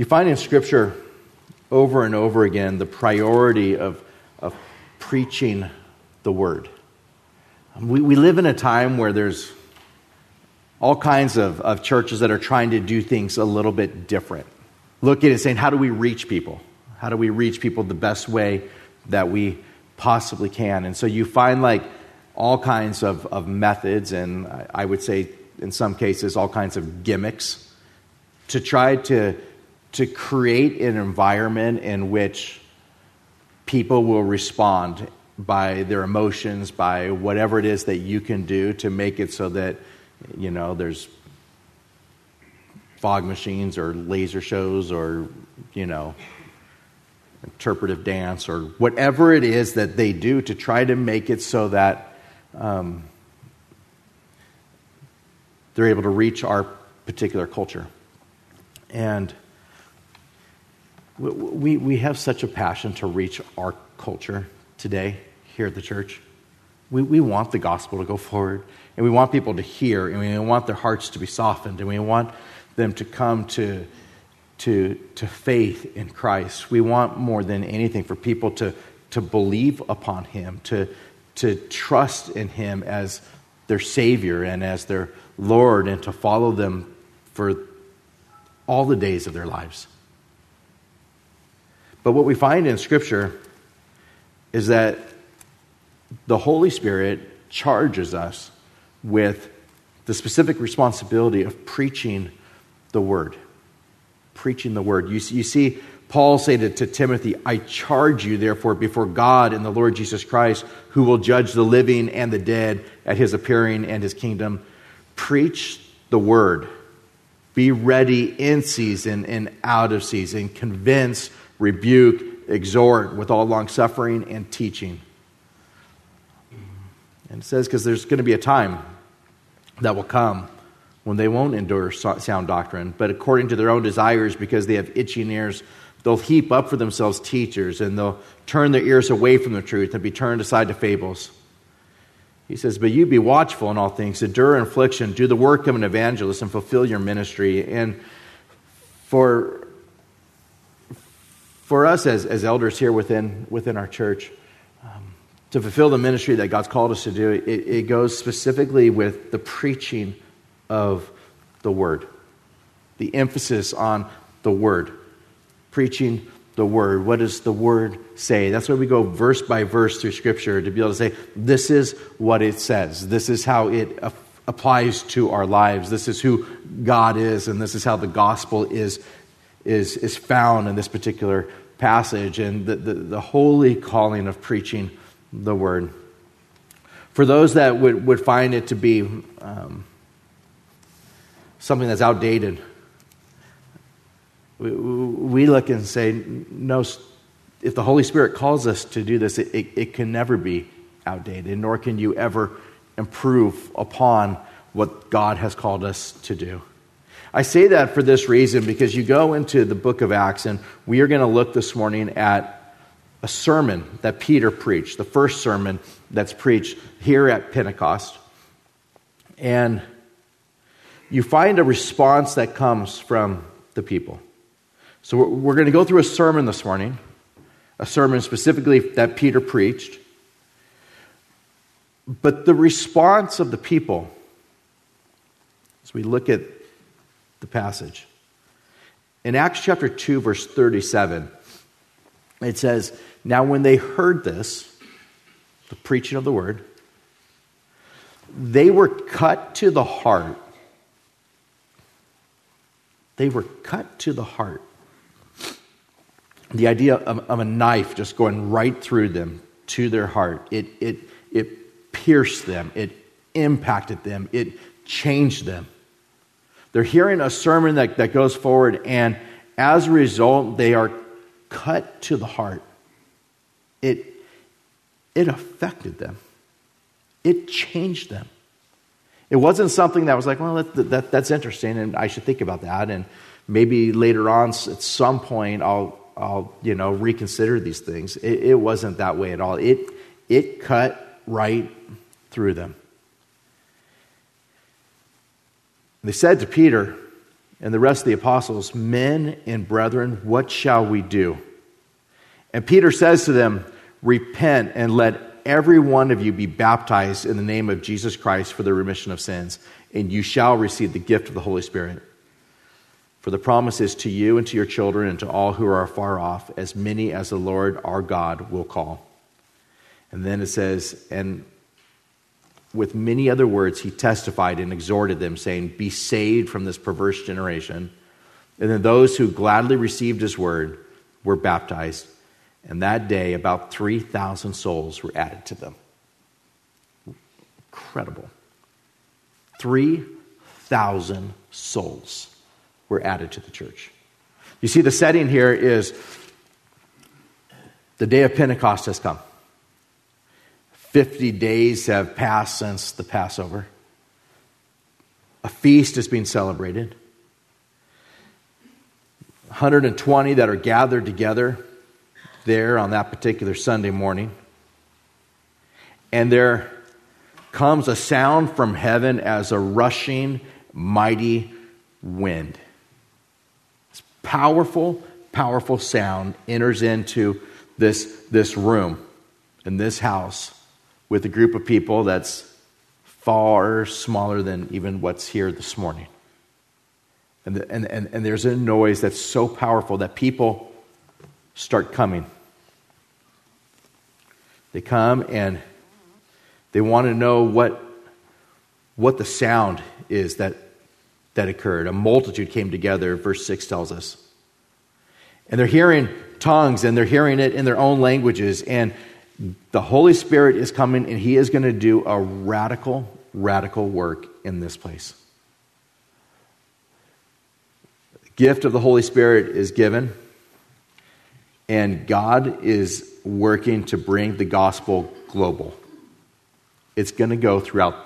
You find in Scripture over and over again the priority of preaching the Word. We live in a time where there's all kinds of churches that are trying to do things a little bit different. Look at it saying, how do we reach people? How do we reach people the best way that we possibly can? And so you find like all kinds of methods, and I would say in some cases all kinds of gimmicks to try to create an environment in which people will respond by their emotions, by whatever it is that you can do to make it so that, you know, there's fog machines or laser shows or, you know, interpretive dance or whatever it is that they do to try to make it so that they're able to reach our particular culture. And we have such a passion to reach our culture today here at the church. We want the gospel to go forward, and we want people to hear, and we want their hearts to be softened, and we want them to come to faith in Christ. We want more than anything for people to believe upon Him, to trust in Him as their Savior and as their Lord, and to follow them for all the days of their lives. But what we find in Scripture is that the Holy Spirit charges us with the specific responsibility of preaching the Word. Preaching the Word. You see Paul say to Timothy, I charge you therefore before God and the Lord Jesus Christ, who will judge the living and the dead at His appearing and His kingdom. Preach the Word. Be ready in season and out of season. Convince, rebuke, exhort with all long suffering and teaching. And it says, because there's going to be a time that will come when they won't endure sound doctrine, but according to their own desires, because they have itching ears, they'll heap up for themselves teachers, and they'll turn their ears away from the truth and be turned aside to fables. He says, but you be watchful in all things, endure affliction, do the work of an evangelist, and fulfill your ministry. And for us as elders here within our church, to fulfill the ministry that God's called us to do, it goes specifically with the preaching of the Word. The emphasis on the Word. Preaching the Word. What does the Word say? That's why we go verse by verse through Scripture to be able to say, this is what it says. This is how it applies to our lives. This is who God is, and this is how the gospel is found in this particular passage, and the holy calling of preaching the Word. For those that would find it to be something that's outdated, we look and say, no, if the Holy Spirit calls us to do this, it can never be outdated, nor can you ever improve upon what God has called us to do. I say that for this reason, because you go into the book of Acts, and we are going to look this morning at a sermon that Peter preached, the first sermon that's preached here at Pentecost. And you find a response that comes from the people. So we're going to go through a sermon this morning, a sermon specifically that Peter preached. But the response of the people, as we look at the passage. In Acts chapter 2, verse 37, it says, now when they heard this, the preaching of the Word, they were cut to the heart. They were cut to the heart. The idea of a knife just going right through them, to their heart. It pierced them. It impacted them. It changed them. They're hearing a sermon that goes forward, and as a result, they are cut to the heart. It affected them. It changed them. It wasn't something that was like, well, that's interesting, and I should think about that, and maybe later on, at some point, I'll reconsider these things. It wasn't that way at all. It cut right through them. They said to Peter, and the rest of the apostles, "Men and brethren, what shall we do?" And Peter says to them, "Repent and let every one of you be baptized in the name of Jesus Christ for the remission of sins, and you shall receive the gift of the Holy Spirit. For the promise is to you and to your children and to all who are far off, as many as the Lord our God will call." And then it says, and with many other words, he testified and exhorted them, saying, "Be saved from this perverse generation." And then those who gladly received his word were baptized. And that day, about 3,000 souls were added to them. Incredible. 3,000 souls were added to the church. You see, the setting here is the day of Pentecost has come. 50 days have passed since the Passover. A feast is being celebrated. 120 that are gathered together there on that particular Sunday morning. And there comes a sound from heaven as a rushing, mighty wind. This powerful, powerful sound enters into this room, in this house, with a group of people that's far smaller than even what's here this morning. And there's a noise that's so powerful that people start coming. They come and they want to know what the sound is that occurred. A multitude came together, verse 6 tells us. And they're hearing tongues, and they're hearing it in their own languages, and the Holy Spirit is coming, and he is going to do a radical, radical work in this place. The gift of the Holy Spirit is given, and God is working to bring the gospel global. It's going to go throughout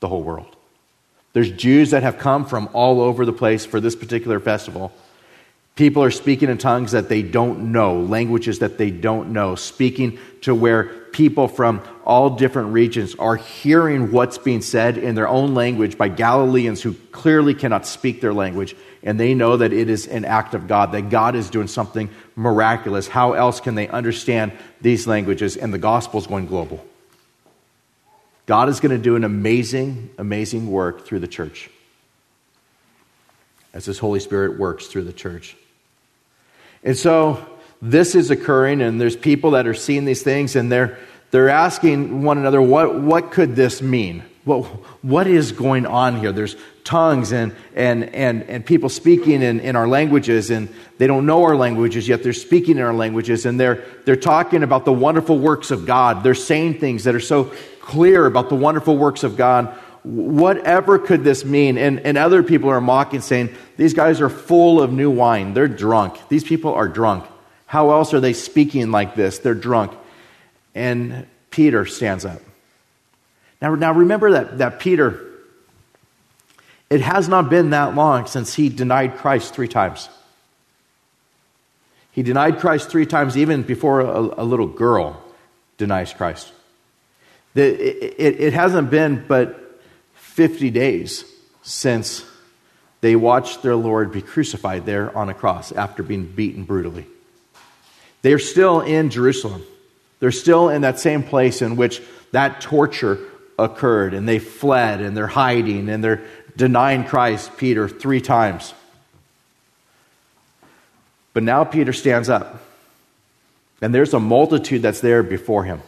the whole world. There's Jews that have come from all over the place for this particular festival. People are speaking in tongues that they don't know, languages that they don't know, speaking to where people from all different regions are hearing what's being said in their own language by Galileans who clearly cannot speak their language, and they know that it is an act of God, that God is doing something miraculous. How else can they understand these languages? And the gospel's going global. God is going to do an amazing, amazing work through the church as this Holy Spirit works through the church. And so this is occurring, and there's people that are seeing these things, and they're asking one another, what could this mean? What is going on here? There's tongues and people speaking in our languages, and they don't know our languages, yet they're speaking in our languages, and they're talking about the wonderful works of God. They're saying things that are so clear about the wonderful works of God. Whatever could this mean? And other people are mocking, saying, these guys are full of new wine. They're drunk. These people are drunk. How else are they speaking like this? They're drunk. And Peter stands up. Now remember that Peter, it has not been that long since he denied Christ 3 times. He denied Christ 3 times even before a little girl denies Christ. It hasn't been but 50 days since they watched their Lord be crucified there on a cross after being beaten brutally. They're still in Jerusalem. They're still in that same place in which that torture occurred, and they fled, and they're hiding, and they're denying Christ, Peter, 3 times. But now Peter stands up, and there's a multitude that's there before him.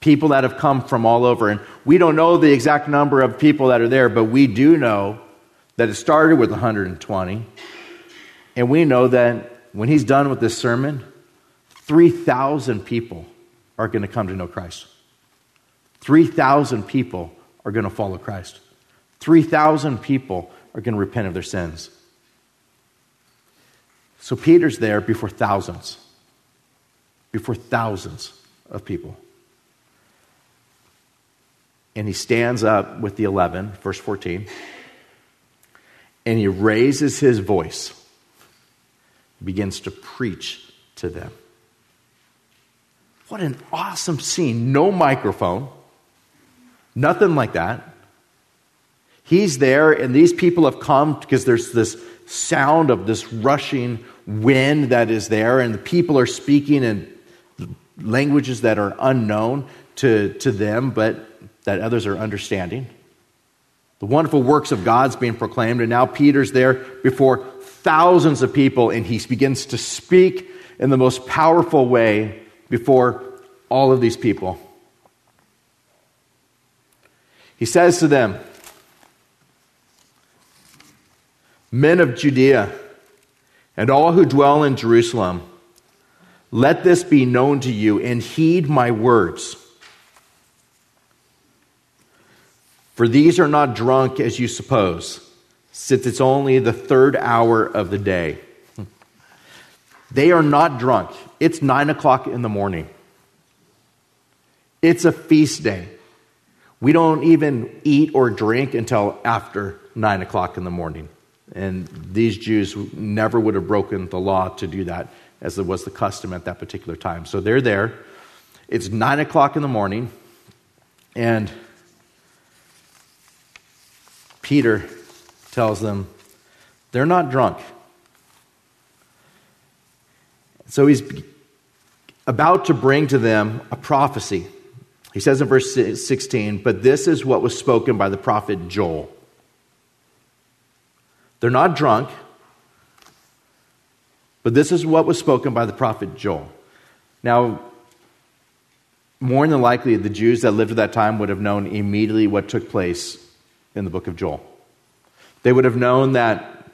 People that have come from all over. And we don't know the exact number of people that are there, but we do know that it started with 120. And we know that when he's done with this sermon, 3,000 people are going to come to know Christ. 3,000 people are going to follow Christ. 3,000 people are going to repent of their sins. So Peter's there before thousands of people. And he stands up with the 11, verse 14, and he raises his voice, begins to preach to them. What an awesome scene. No microphone, nothing like that. He's there, and these people have come because there's this sound of this rushing wind that is there, and the people are speaking in languages that are unknown to them, but that others are understanding. The wonderful works of God's being proclaimed, and now Peter's there before thousands of people, and he begins to speak in the most powerful way before all of these people. He says to them, "Men of Judea, and all who dwell in Jerusalem, let this be known to you, and heed my words. For these are not drunk as you suppose, since it's only the third hour of the day." They are not drunk. It's 9:00 in the morning. It's a feast day. We don't even eat or drink until after 9:00 in the morning. And these Jews never would have broken the law to do that, as it was the custom at that particular time. So they're there. It's 9:00 in the morning. And Peter tells them, they're not drunk. So he's about to bring to them a prophecy. He says in verse 16, "But this is what was spoken by the prophet Joel." They're not drunk, but this is what was spoken by the prophet Joel. Now, more than likely, the Jews that lived at that time would have known immediately what took place in the book of Joel. They would have known that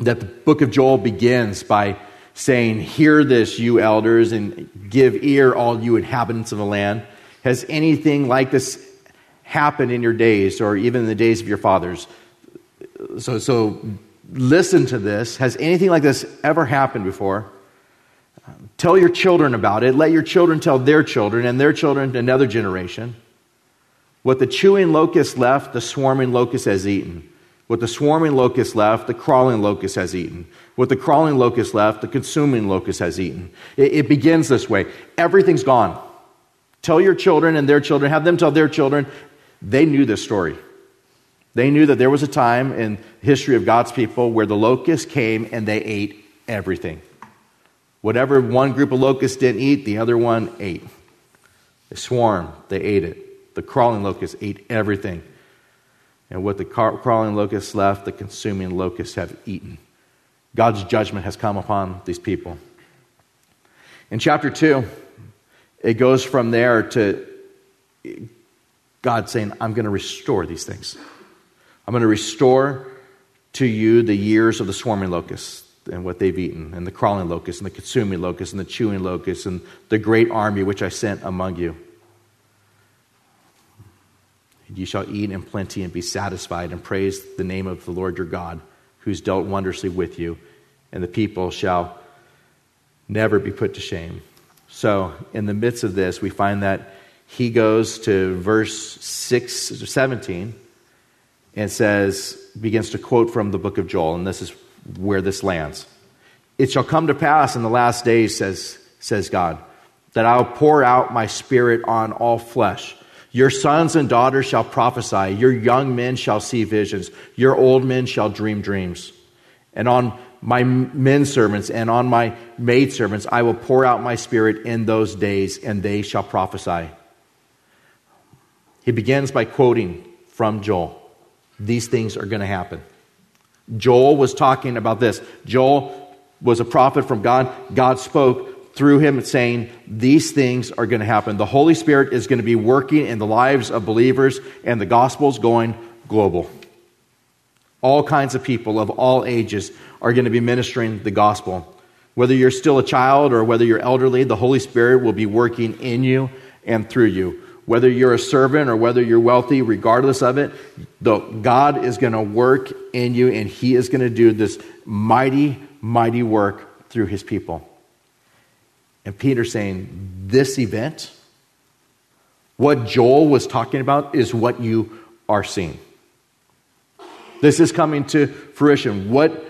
the book of Joel begins by saying, "Hear this, you elders, and give ear, all you inhabitants of the land. Has anything like this happened in your days, or even in the days of your fathers? So listen to this. Has anything like this ever happened before? Tell your children about it. Let your children tell their children, and their children to another generation. What the chewing locust left, the swarming locust has eaten. What the swarming locust left, the crawling locust has eaten. What the crawling locust left, the consuming locust has eaten." It begins this way. Everything's gone. Tell your children and their children. Have them tell their children. They knew this story. They knew that there was a time in the history of God's people where the locusts came and they ate everything. Whatever one group of locusts didn't eat, the other one ate. They swarmed. They ate it. The crawling locusts ate everything. And what the crawling locusts left, the consuming locusts have eaten. God's judgment has come upon these people. In chapter 2, it goes from there to God saying, "I'm going to restore these things. I'm going to restore to you the years of the swarming locusts and what they've eaten, and the crawling locusts, and the consuming locusts, and the chewing locusts, and the great army which I sent among you. You shall eat in plenty and be satisfied, and praise the name of the Lord your God, who's dealt wondrously with you, and the people shall never be put to shame." So in the midst of this, we find that he goes to verse 17 and begins to quote from the book of Joel, and this is where this lands. "It shall come to pass in the last days, says God, that I'll pour out my spirit on all flesh. Your sons and daughters shall prophesy. Your young men shall see visions. Your old men shall dream dreams. And on my men servants and on my maid servants, I will pour out my spirit in those days, and they shall prophesy." He begins by quoting from Joel. These things are going to happen. Joel was talking about this. Joel was a prophet from God. God spoke through him, saying, these things are going to happen. The Holy Spirit is going to be working in the lives of believers, and the gospel's going global. All kinds of people of all ages are going to be ministering the gospel. Whether you're still a child or whether you're elderly, the Holy Spirit will be working in you and through you. Whether you're a servant or whether you're wealthy, regardless of it, God is going to work in you, and he is going to do this mighty, mighty work through his people. And Peter's saying, this event, what Joel was talking about, is what you are seeing. This is coming to fruition. What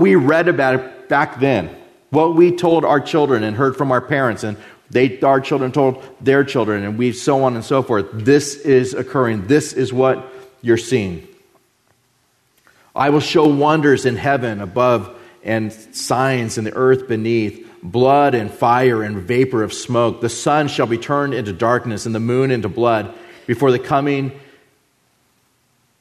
we read about it back then, what we told our children and heard from our parents, and our children told their children, and so on and so forth, this is occurring. This is what you're seeing. I will show wonders in heaven above and signs in the earth beneath, blood and fire and vapor of smoke. The sun shall be turned into darkness and the moon into blood before the coming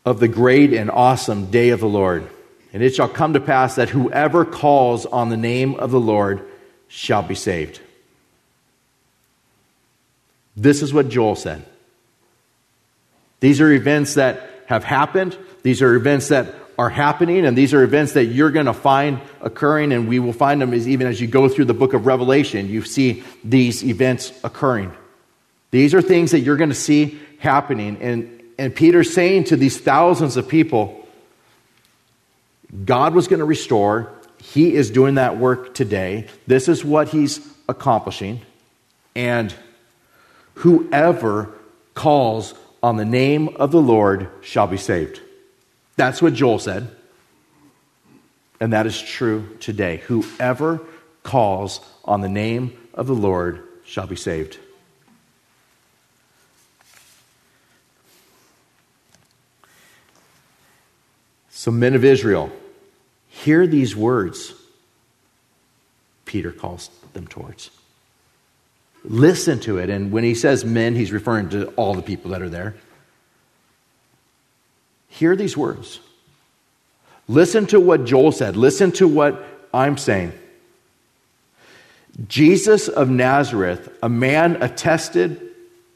of the great and awesome day of the Lord. And it shall come to pass that whoever calls on the name of the Lord shall be saved." This is what Joel said. These are events that have happened. These are events that are happening, and these are events that you're going to find occurring, and we will find them as, even as you go through the book of Revelation, you see these events occurring. These are things that you're going to see happening, and Peter's saying to these thousands of people, God was going to restore. He is doing that work today. This is what he's accomplishing, and whoever calls on the name of the Lord shall be saved. That's what Joel said, and that is true today. Whoever calls on the name of the Lord shall be saved. So, men of Israel, hear these words Peter calls them towards. Listen to it, and when he says men, he's referring to all the people that are there. Hear these words. Listen to what Joel said. Listen to what I'm saying. Jesus of Nazareth, a man attested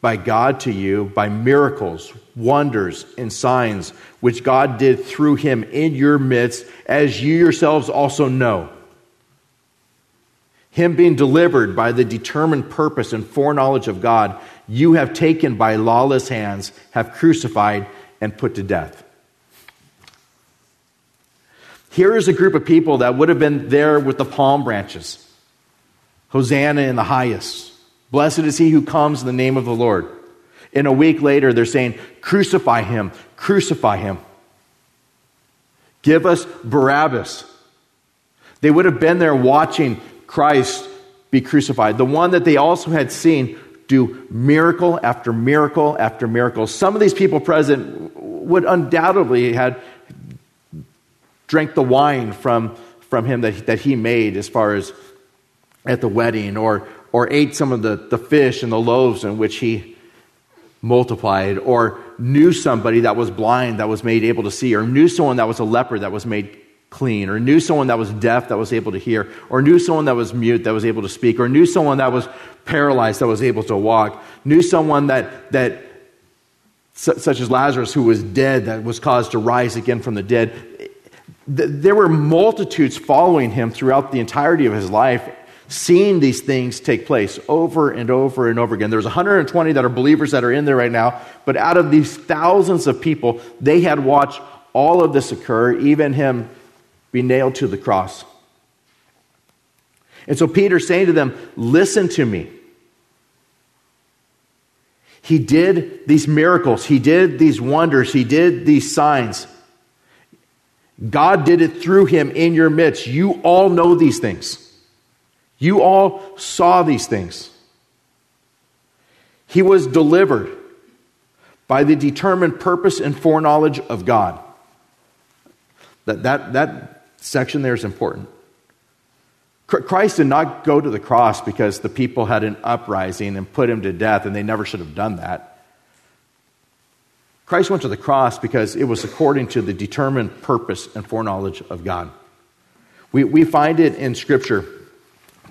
by God to you by miracles, wonders, and signs, which God did through him in your midst, as you yourselves also know. Him being delivered by the determined purpose and foreknowledge of God, you have taken by lawless hands, have crucified and put to death. Here is a group of people that would have been there with the palm branches. Hosanna in the highest. Blessed is he who comes in the name of the Lord. And a week later, they're saying, "Crucify him, crucify him. Give us Barabbas." They would have been there watching Christ be crucified. The one that they also had seen do miracle after miracle after miracle. Some of these people present would undoubtedly had drank the wine from him that he made as far as at the wedding, or ate some of the fish and the loaves in which he multiplied, or knew somebody that was blind that was made able to see, or knew someone that was a leper that was made clean, or knew someone that was deaf that was able to hear, or knew someone that was mute that was able to speak, or knew someone that was paralyzed that was able to walk, knew someone that such as Lazarus, who was dead, that was caused to rise again from the dead. There were multitudes following him throughout the entirety of his life, seeing these things take place over and over and over again. There's 120 that are believers that are in there right now, but out of these thousands of people, they had watched all of this occur, even him be nailed to the cross. And so Peter's saying to them, listen to me. He did these miracles. He did these wonders. He did these signs. God did it through him in your midst. You all know these things. You all saw these things. He was delivered by the determined purpose and foreknowledge of God. That section there is important. Christ did not go to the cross because the people had an uprising and put him to death, and they never should have done that. Christ went to the cross because it was according to the determined purpose and foreknowledge of God. We find it in Scripture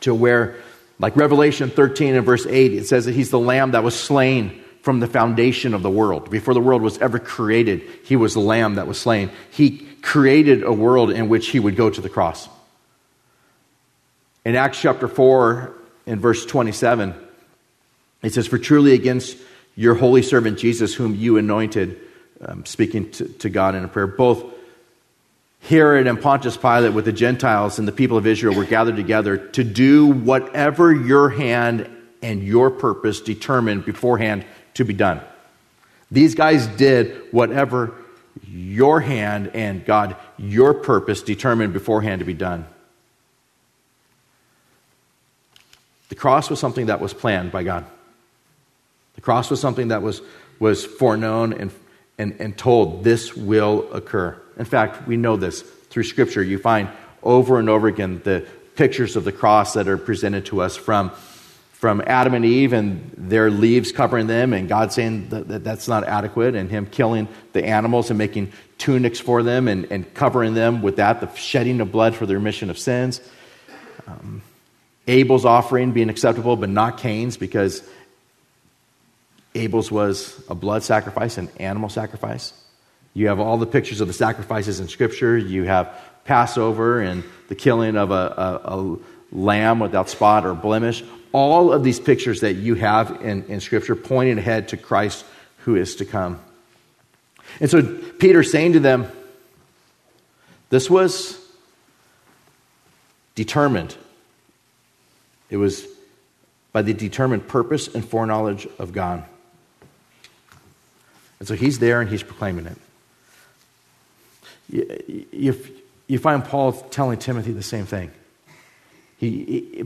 to where, like Revelation 13 and verse 8, it says that he's the lamb that was slain from the foundation of the world. Before the world was ever created, he was the lamb that was slain. He created a world in which he would go to the cross. In Acts chapter 4 and verse 27, it says, "For truly against your holy servant Jesus, whom you anointed," speaking to God in a prayer, "both Herod and Pontius Pilate with the Gentiles and the people of Israel were gathered together to do whatever your hand and your purpose determined beforehand to be done." These guys did whatever your hand and, God, your purpose determined beforehand to be done. The cross was something that was planned by God. The cross was something that was foreknown and, and told this will occur. In fact, we know this through Scripture. You find over and over again the pictures of the cross that are presented to us from Adam and Eve and their leaves covering them, and God saying that that's not adequate, and him killing the animals and making tunics for them and covering them with that, the shedding of blood for the remission of sins. Abel's offering being acceptable, but not Cain's, because Abel's was a blood sacrifice, an animal sacrifice. You have all the pictures of the sacrifices in Scripture. You have Passover and the killing of a lamb without spot or blemish. All of these pictures that you have in Scripture pointing ahead to Christ who is to come. And so Peter's saying to them, this was determined. It was by the determined purpose and foreknowledge of God. And so he's there and he's proclaiming it. You find Paul telling Timothy the same thing.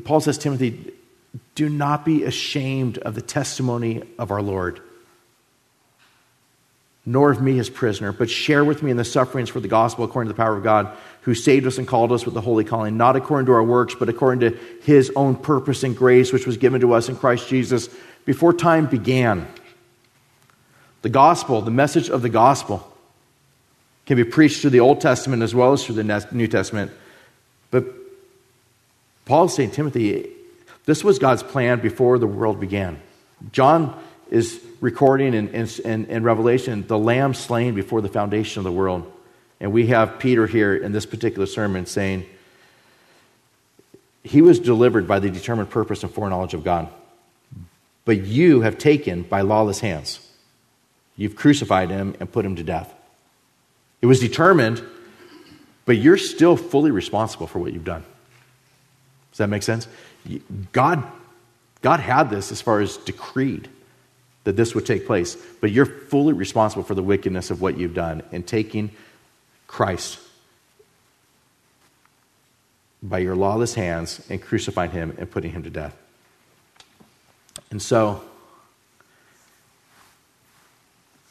Paul says, Timothy, do not be ashamed of the testimony of our Lord, nor of me his prisoner, but share with me in the sufferings for the gospel according to the power of God, who saved us and called us with the holy calling, not according to our works, but according to his own purpose and grace, which was given to us in Christ Jesus before time began. The gospel, the message of the gospel, can be preached through the Old Testament as well as through the New Testament. But Paul's saying, Timothy, this was God's plan before the world began. John is recording in Revelation the Lamb slain before the foundation of the world. And we have Peter here in this particular sermon saying, he was delivered by the determined purpose and foreknowledge of God. But you have taken by lawless hands. You've crucified him and put him to death. It was determined, but you're still fully responsible for what you've done. Does that make sense? God had this as far as decreed that this would take place, but you're fully responsible for the wickedness of what you've done in taking Christ by your lawless hands and crucifying him and putting him to death. And so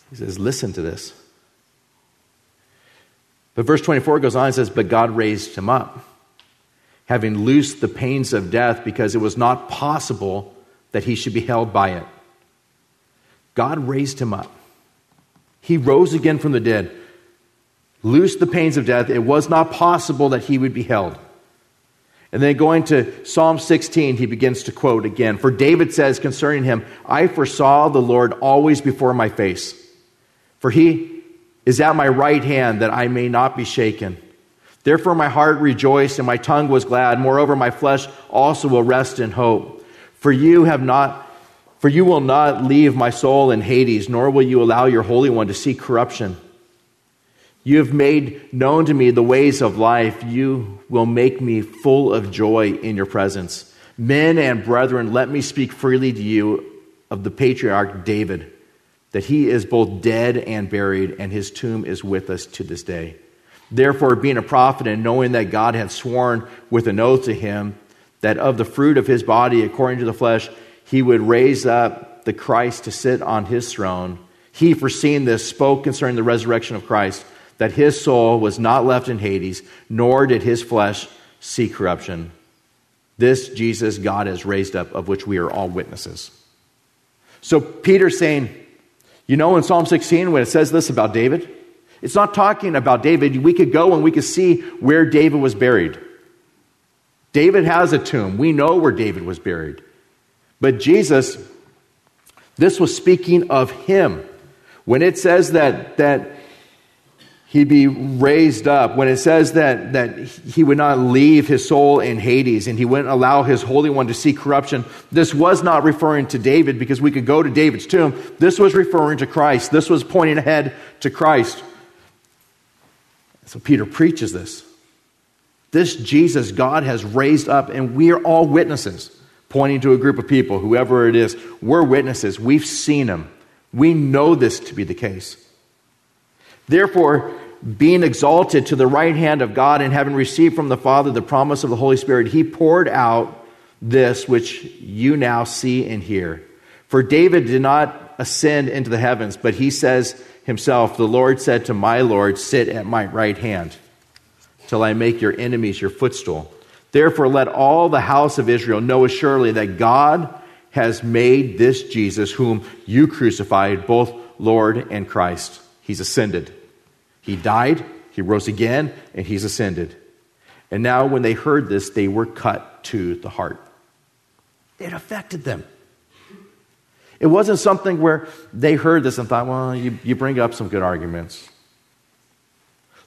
he says, listen to this. But verse 24 goes on and says, but God raised him up, having loosed the pains of death, because it was not possible that he should be held by it. God raised him up. He rose again from the dead, loosed the pains of death. It was not possible that he would be held. And then going to Psalm 16, he begins to quote again. For David says concerning him, I foresaw the Lord always before my face, for he is at my right hand that I may not be shaken. Therefore my heart rejoiced and my tongue was glad. Moreover, my flesh also will rest in hope. For you will not leave my soul in Hades, nor will you allow your Holy One to see corruption. You have made known to me the ways of life. You will make me full of joy in your presence. Men and brethren, let me speak freely to you of the patriarch David, that he is both dead and buried, and his tomb is with us to this day. Therefore, being a prophet and knowing that God had sworn with an oath to him, that of the fruit of his body, according to the flesh, he would raise up the Christ to sit on his throne. He, foreseeing this, spoke concerning the resurrection of Christ, that his soul was not left in Hades, nor did his flesh see corruption. This Jesus God has raised up, of which we are all witnesses. So Peter's saying, you know, in Psalm 16, when it says this about David, it's not talking about David. We could go and we could see where David was buried. David has a tomb. We know where David was buried. But Jesus, this was speaking of him. When it says that he'd be raised up, when it says that he would not leave his soul in Hades and he wouldn't allow his Holy One to see corruption, this was not referring to David, because we could go to David's tomb. This was referring to Christ. This was pointing ahead to Christ. So Peter preaches this. This Jesus God has raised up, and we are all witnesses. Pointing to a group of people, whoever it is, we're witnesses. We've seen him. We know this to be the case. Therefore, being exalted to the right hand of God and having received from the Father the promise of the Holy Spirit, he poured out this which you now see and hear. For David did not ascend into the heavens, but he says himself, the Lord said to my Lord, sit at my right hand till I make your enemies your footstool. Therefore, let all the house of Israel know assuredly that God has made this Jesus, whom you crucified, both Lord and Christ. He's ascended. He died, he rose again, and he's ascended. And now when they heard this, they were cut to the heart. It affected them. It wasn't something where they heard this and thought, well, you bring up some good arguments.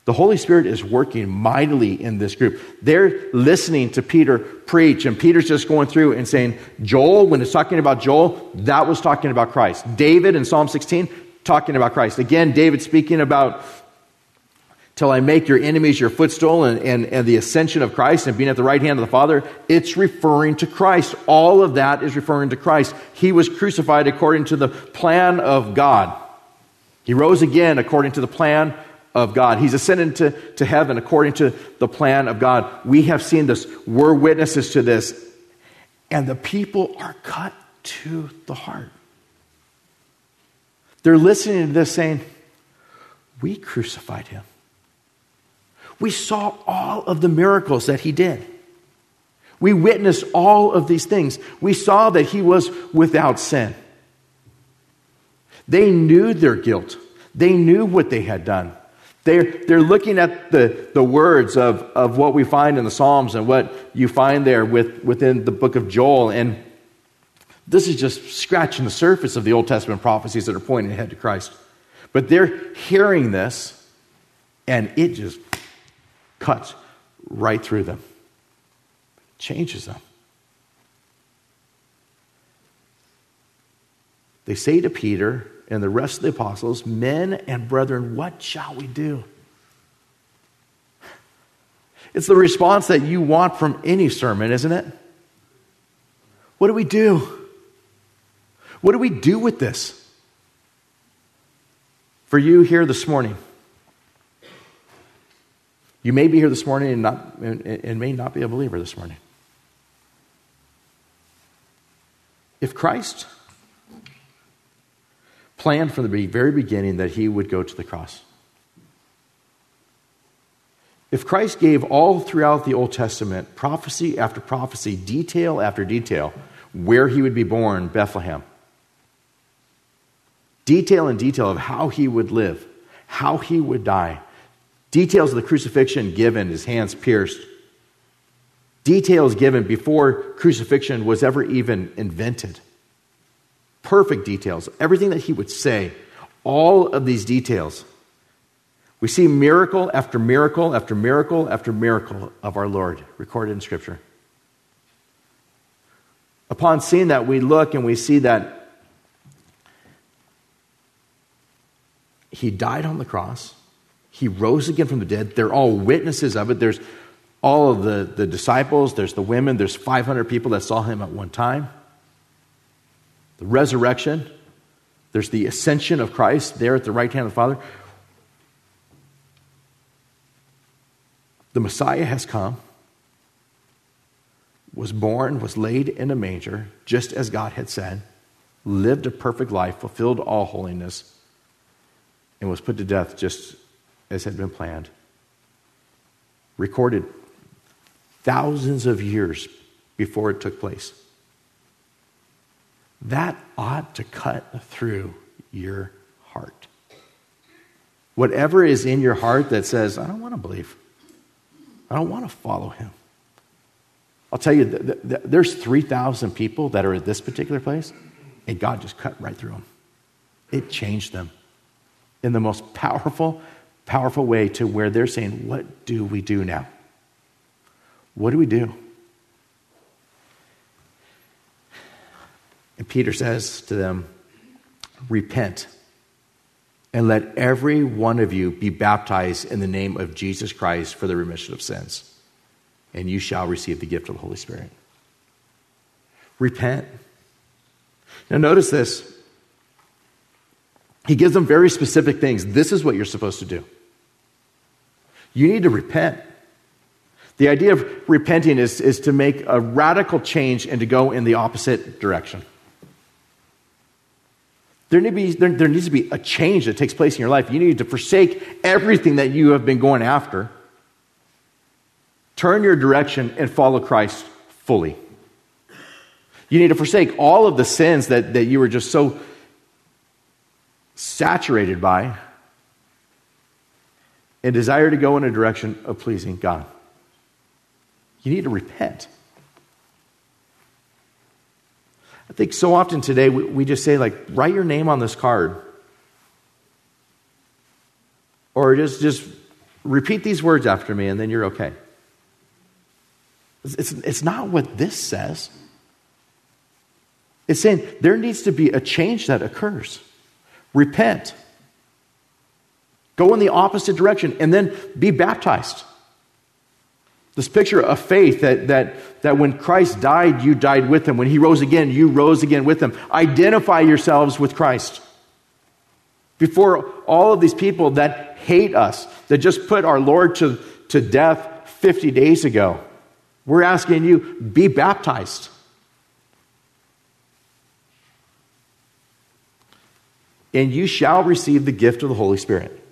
The Holy Spirit is working mightily in this group. They're listening to Peter preach, and Peter's just going through and saying, Joel, when it's talking about Joel, that was talking about Christ. David in Psalm 16, talking about Christ. Again, David speaking about, till I make your enemies your footstool, and the ascension of Christ and being at the right hand of the Father, it's referring to Christ. All of that is referring to Christ. He was crucified according to the plan of God. He rose again according to the plan of God. He's ascended to heaven according to the plan of God. We have seen this. We're witnesses to this. And the people are cut to the heart. They're listening to this saying, we crucified him. We saw all of the miracles that he did. We witnessed all of these things. We saw that he was without sin. They knew their guilt. They knew what they had done. They're looking at the words of what we find in the Psalms and what you find there within the book of Joel. And this is just scratching the surface of the Old Testament prophecies that are pointing ahead to Christ. But they're hearing this, and it just cuts right through them. Changes them. They say to Peter and the rest of the apostles, men and brethren, what shall we do? It's the response that you want from any sermon, isn't it? What do we do? What do we do with this? For you here this morning, you may be here this morning and may not be a believer this morning. If Christ planned from the very beginning that he would go to the cross, if Christ gave all throughout the Old Testament, prophecy after prophecy, detail after detail, where he would be born, Bethlehem, detail in detail of how he would live, how he would die, details of the crucifixion given, his hands pierced. Details given before crucifixion was ever even invented. Perfect details. Everything that he would say, all of these details. We see miracle after miracle after miracle after miracle of our Lord recorded in Scripture. Upon seeing that, we look and we see that he died on the cross. He rose again from the dead. They're all witnesses of it. There's all of the disciples. There's the women. There's 500 people that saw him at one time. The resurrection. There's the ascension of Christ there at the right hand of the Father. The Messiah has come, was born, was laid in a manger, just as God had said, lived a perfect life, fulfilled all holiness, and was put to death just as had been planned, recorded thousands of years before it took place. That ought to cut through your heart. Whatever is in your heart that says, I don't want to believe, I don't want to follow him. I'll tell you, there's 3,000 people that are at this particular place, and God just cut right through them. It changed them in the most powerful way to where they're saying, what do we do now? What do we do? And Peter says to them, repent and let every one of you be baptized in the name of Jesus Christ for the remission of sins, and you shall receive the gift of the Holy Spirit. Repent. Now notice this. He gives them very specific things. This is what you're supposed to do. You need to repent. The idea of repenting is to make a radical change and to go in the opposite direction. There needs to be a change that takes place in your life. You need to forsake everything that you have been going after. Turn your direction and follow Christ fully. You need to forsake all of the sins that you were just so saturated by and desire to go in a direction of pleasing God. You need to repent. I think so often today we just say, like, write your name on this card. Or just repeat these words after me and then you're okay. It's not what this says. It's saying there needs to be a change that occurs. Repent. Go in the opposite direction and then be baptized. This picture of faith that when Christ died, you died with him. When he rose again, you rose again with him. Identify yourselves with Christ. Before all of these people that hate us, that just put our Lord to death 50 days ago, we're asking you, be baptized. And you shall receive the gift of the Holy Spirit.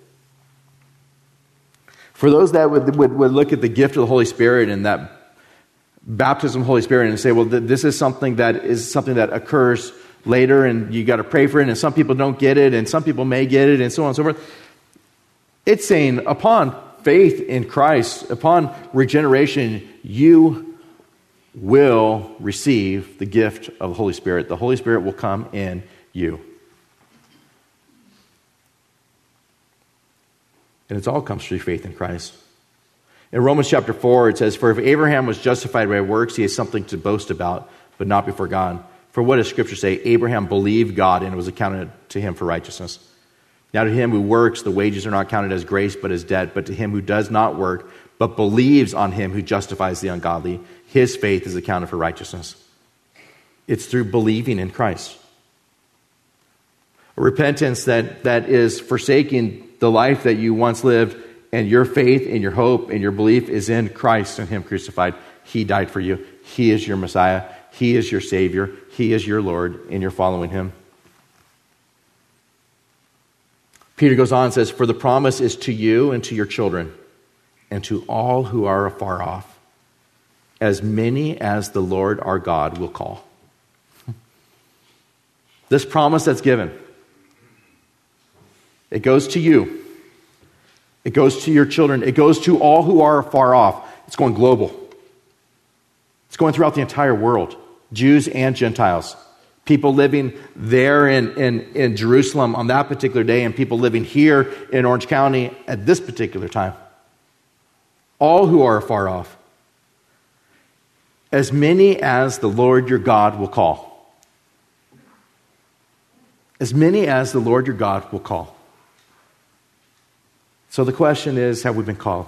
For those that would look at the gift of the Holy Spirit and that baptism of the Holy Spirit and say, well, this is something that occurs later and you got to pray for it, and some people don't get it and some people may get it and so on and so forth. It's saying upon faith in Christ, upon regeneration, you will receive the gift of the Holy Spirit. The Holy Spirit will come in you. And it all comes through faith in Christ. In Romans chapter 4, it says, "For if Abraham was justified by works, he has something to boast about, but not before God. For what does Scripture say? Abraham believed God, and it was accounted to him for righteousness. Now to him who works, the wages are not counted as grace, but as debt. But to him who does not work, but believes on him who justifies the ungodly, his faith is accounted for righteousness." It's through believing in Christ. A repentance that is forsaking the life that you once lived, and your faith and your hope and your belief is in Christ and him crucified. He died for you. He is your Messiah. He is your Savior. He is your Lord, and you're following him. Peter goes on and says, "For the promise is to you and to your children and to all who are afar off, as many as the Lord our God will call." This promise that's given, it goes to you. It goes to your children. It goes to all who are far off. It's going global. It's going throughout the entire world, Jews and Gentiles. People living there in Jerusalem on that particular day, and people living here in Orange County at this particular time. All who are far off. As many as the Lord your God will call. As many as the Lord your God will call. So the question is, have we been called?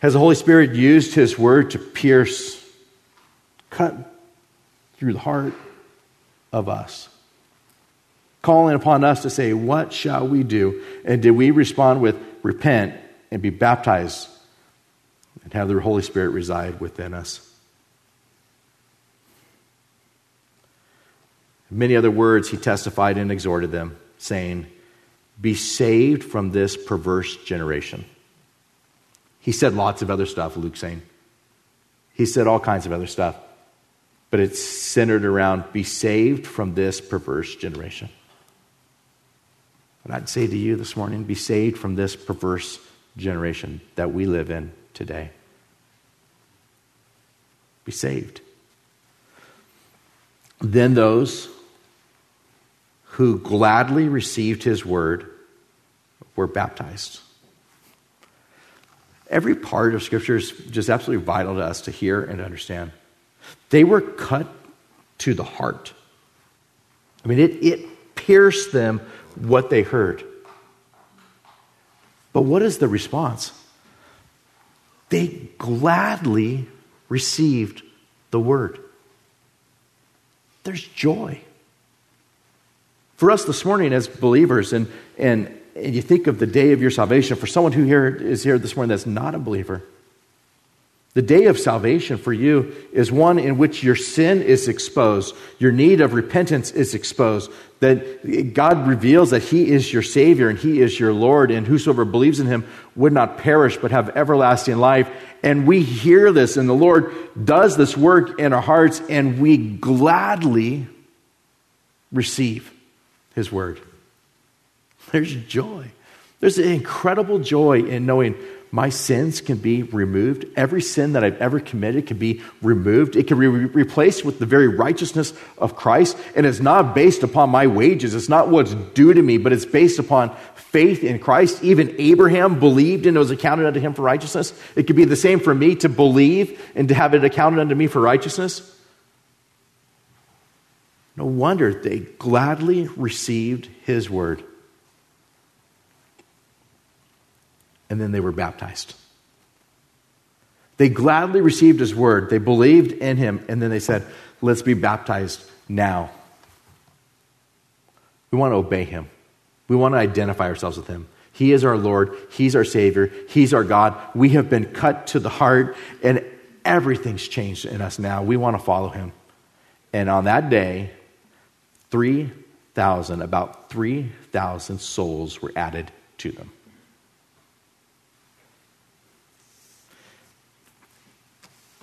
Has the Holy Spirit used his word to pierce, cut through the heart of us? Calling upon us to say, what shall we do? And did we respond with repent and be baptized and have the Holy Spirit reside within us? In many other words, he testified and exhorted them, saying, "Be saved from this perverse generation." He said lots of other stuff, Luke's saying. He said all kinds of other stuff. But it's centered around, be saved from this perverse generation. And I'd say to you this morning, be saved from this perverse generation that we live in today. Be saved. Then those who gladly received his word were baptized. Every part of Scripture is just absolutely vital to us to hear and to understand. They were cut to the heart. I mean, it pierced them what they heard. But what is the response? They gladly received the word. There's joy. For us this morning as believers, and you think of the day of your salvation, for someone who is here this morning that's not a believer, The day of salvation for you is one in which your sin is exposed. Your need of repentance is exposed. That God reveals that He is your Savior and He is your Lord, and whosoever believes in Him would not perish but have everlasting life. And we hear this, and the Lord does this work in our hearts, and we gladly receive His word. There's joy. There's an incredible joy in knowing my sins can be removed. Every sin that I've ever committed can be removed. It can be replaced with the very righteousness of Christ. And it's not based upon my wages. It's not what's due to me, but it's based upon faith in Christ. Even Abraham believed and it was accounted unto him for righteousness. It could be the same for me to believe and to have it accounted unto me for righteousness. No wonder they gladly received His word. And then they were baptized. They gladly received His word. They believed in Him. And then they said, let's be baptized now. We want to obey Him. We want to identify ourselves with Him. He is our Lord. He's our Savior. He's our God. We have been cut to the heart, and everything's changed in us now. We want to follow Him. And on that day, about 3,000 souls were added to them.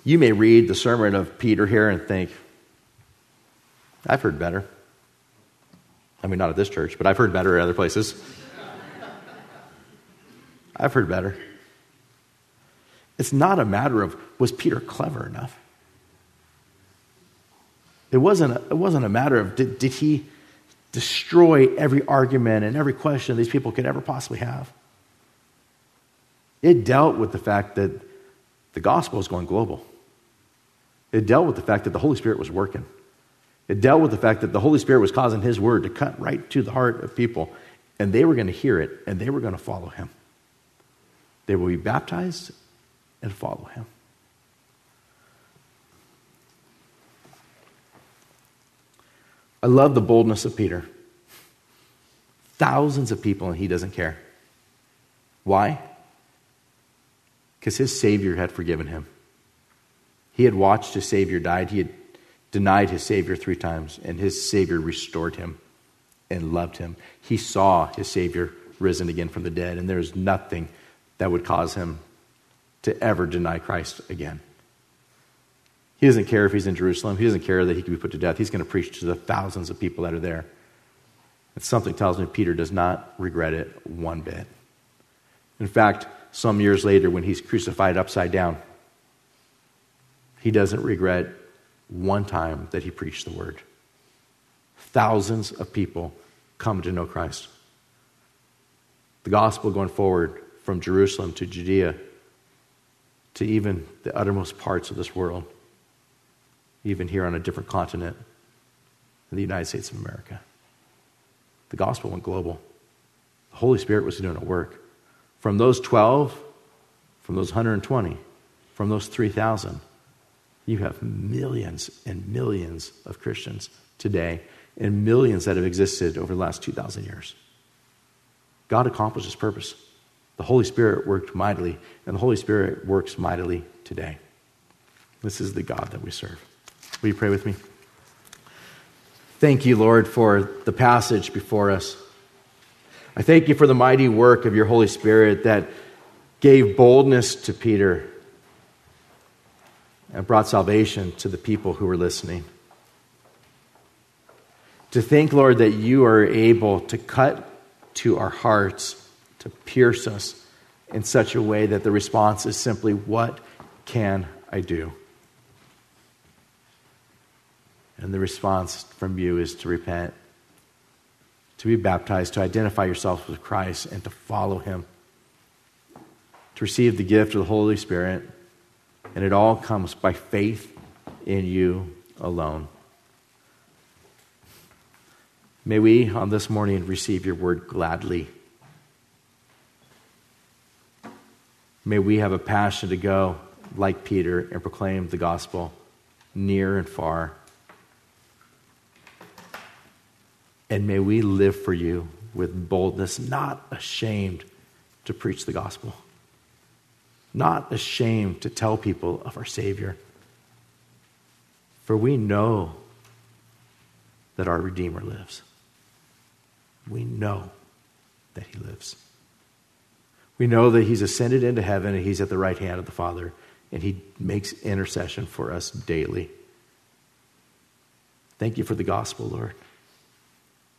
You may read the sermon of Peter here and think, I've heard better. I mean, not at this church, but I've heard better at other places. I've heard better. It's not a matter of, was Peter clever enough? It wasn't a matter of, did he destroy every argument and every question these people could ever possibly have? It dealt with the fact that the gospel is going global. It dealt with the fact that the Holy Spirit was working. It dealt with the fact that the Holy Spirit was causing His word to cut right to the heart of people, and they were going to hear it, and they were going to follow Him. They will be baptized and follow Him. I love the boldness of Peter. Thousands of people, and he doesn't care. Why? Because his Savior had forgiven him. He had watched his Savior die. He had denied his Savior 3 times, and his Savior restored him and loved him. He saw his Savior risen again from the dead, and there is nothing that would cause him to ever deny Christ again. He doesn't care if he's in Jerusalem. He doesn't care that he could be put to death. He's going to preach to the thousands of people that are there. And something tells me Peter does not regret it one bit. In fact, some years later, when he's crucified upside down, he doesn't regret one time that he preached the word. Thousands of people come to know Christ. The gospel going forward from Jerusalem to Judea to even the uttermost parts of this world, even here on a different continent, in the United States of America. The gospel went global. The Holy Spirit was doing a work. From those 12, from those 120, from those 3,000, you have millions and millions of Christians today and millions that have existed over the last 2,000 years. God accomplished His purpose. The Holy Spirit worked mightily, and the Holy Spirit works mightily today. This is the God that we serve. Will you pray with me? Thank you, Lord, for the passage before us. I thank you for the mighty work of your Holy Spirit that gave boldness to Peter and brought salvation to the people who were listening. To think, Lord, that you are able to cut to our hearts, to pierce us in such a way that the response is simply, what can I do? And the response from you is to repent, to be baptized, to identify yourself with Christ, and to follow Him, to receive the gift of the Holy Spirit, and it all comes by faith in you alone. May we, on this morning, receive your word gladly. May we have a passion to go, like Peter, and proclaim the gospel near and far. And may we live for you with boldness, not ashamed to preach the gospel. not ashamed to tell people of our Savior. For we know that our Redeemer lives. We know that he lives. We know that he's ascended into heaven and he's at the right hand of the Father, and he makes intercession for us daily. Thank you for the gospel, Lord.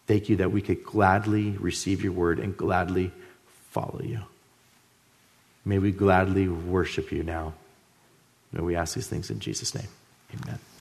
Thank you that we could gladly receive your word and gladly follow you. May we gladly worship you now. May we ask these things in Jesus' name. Amen.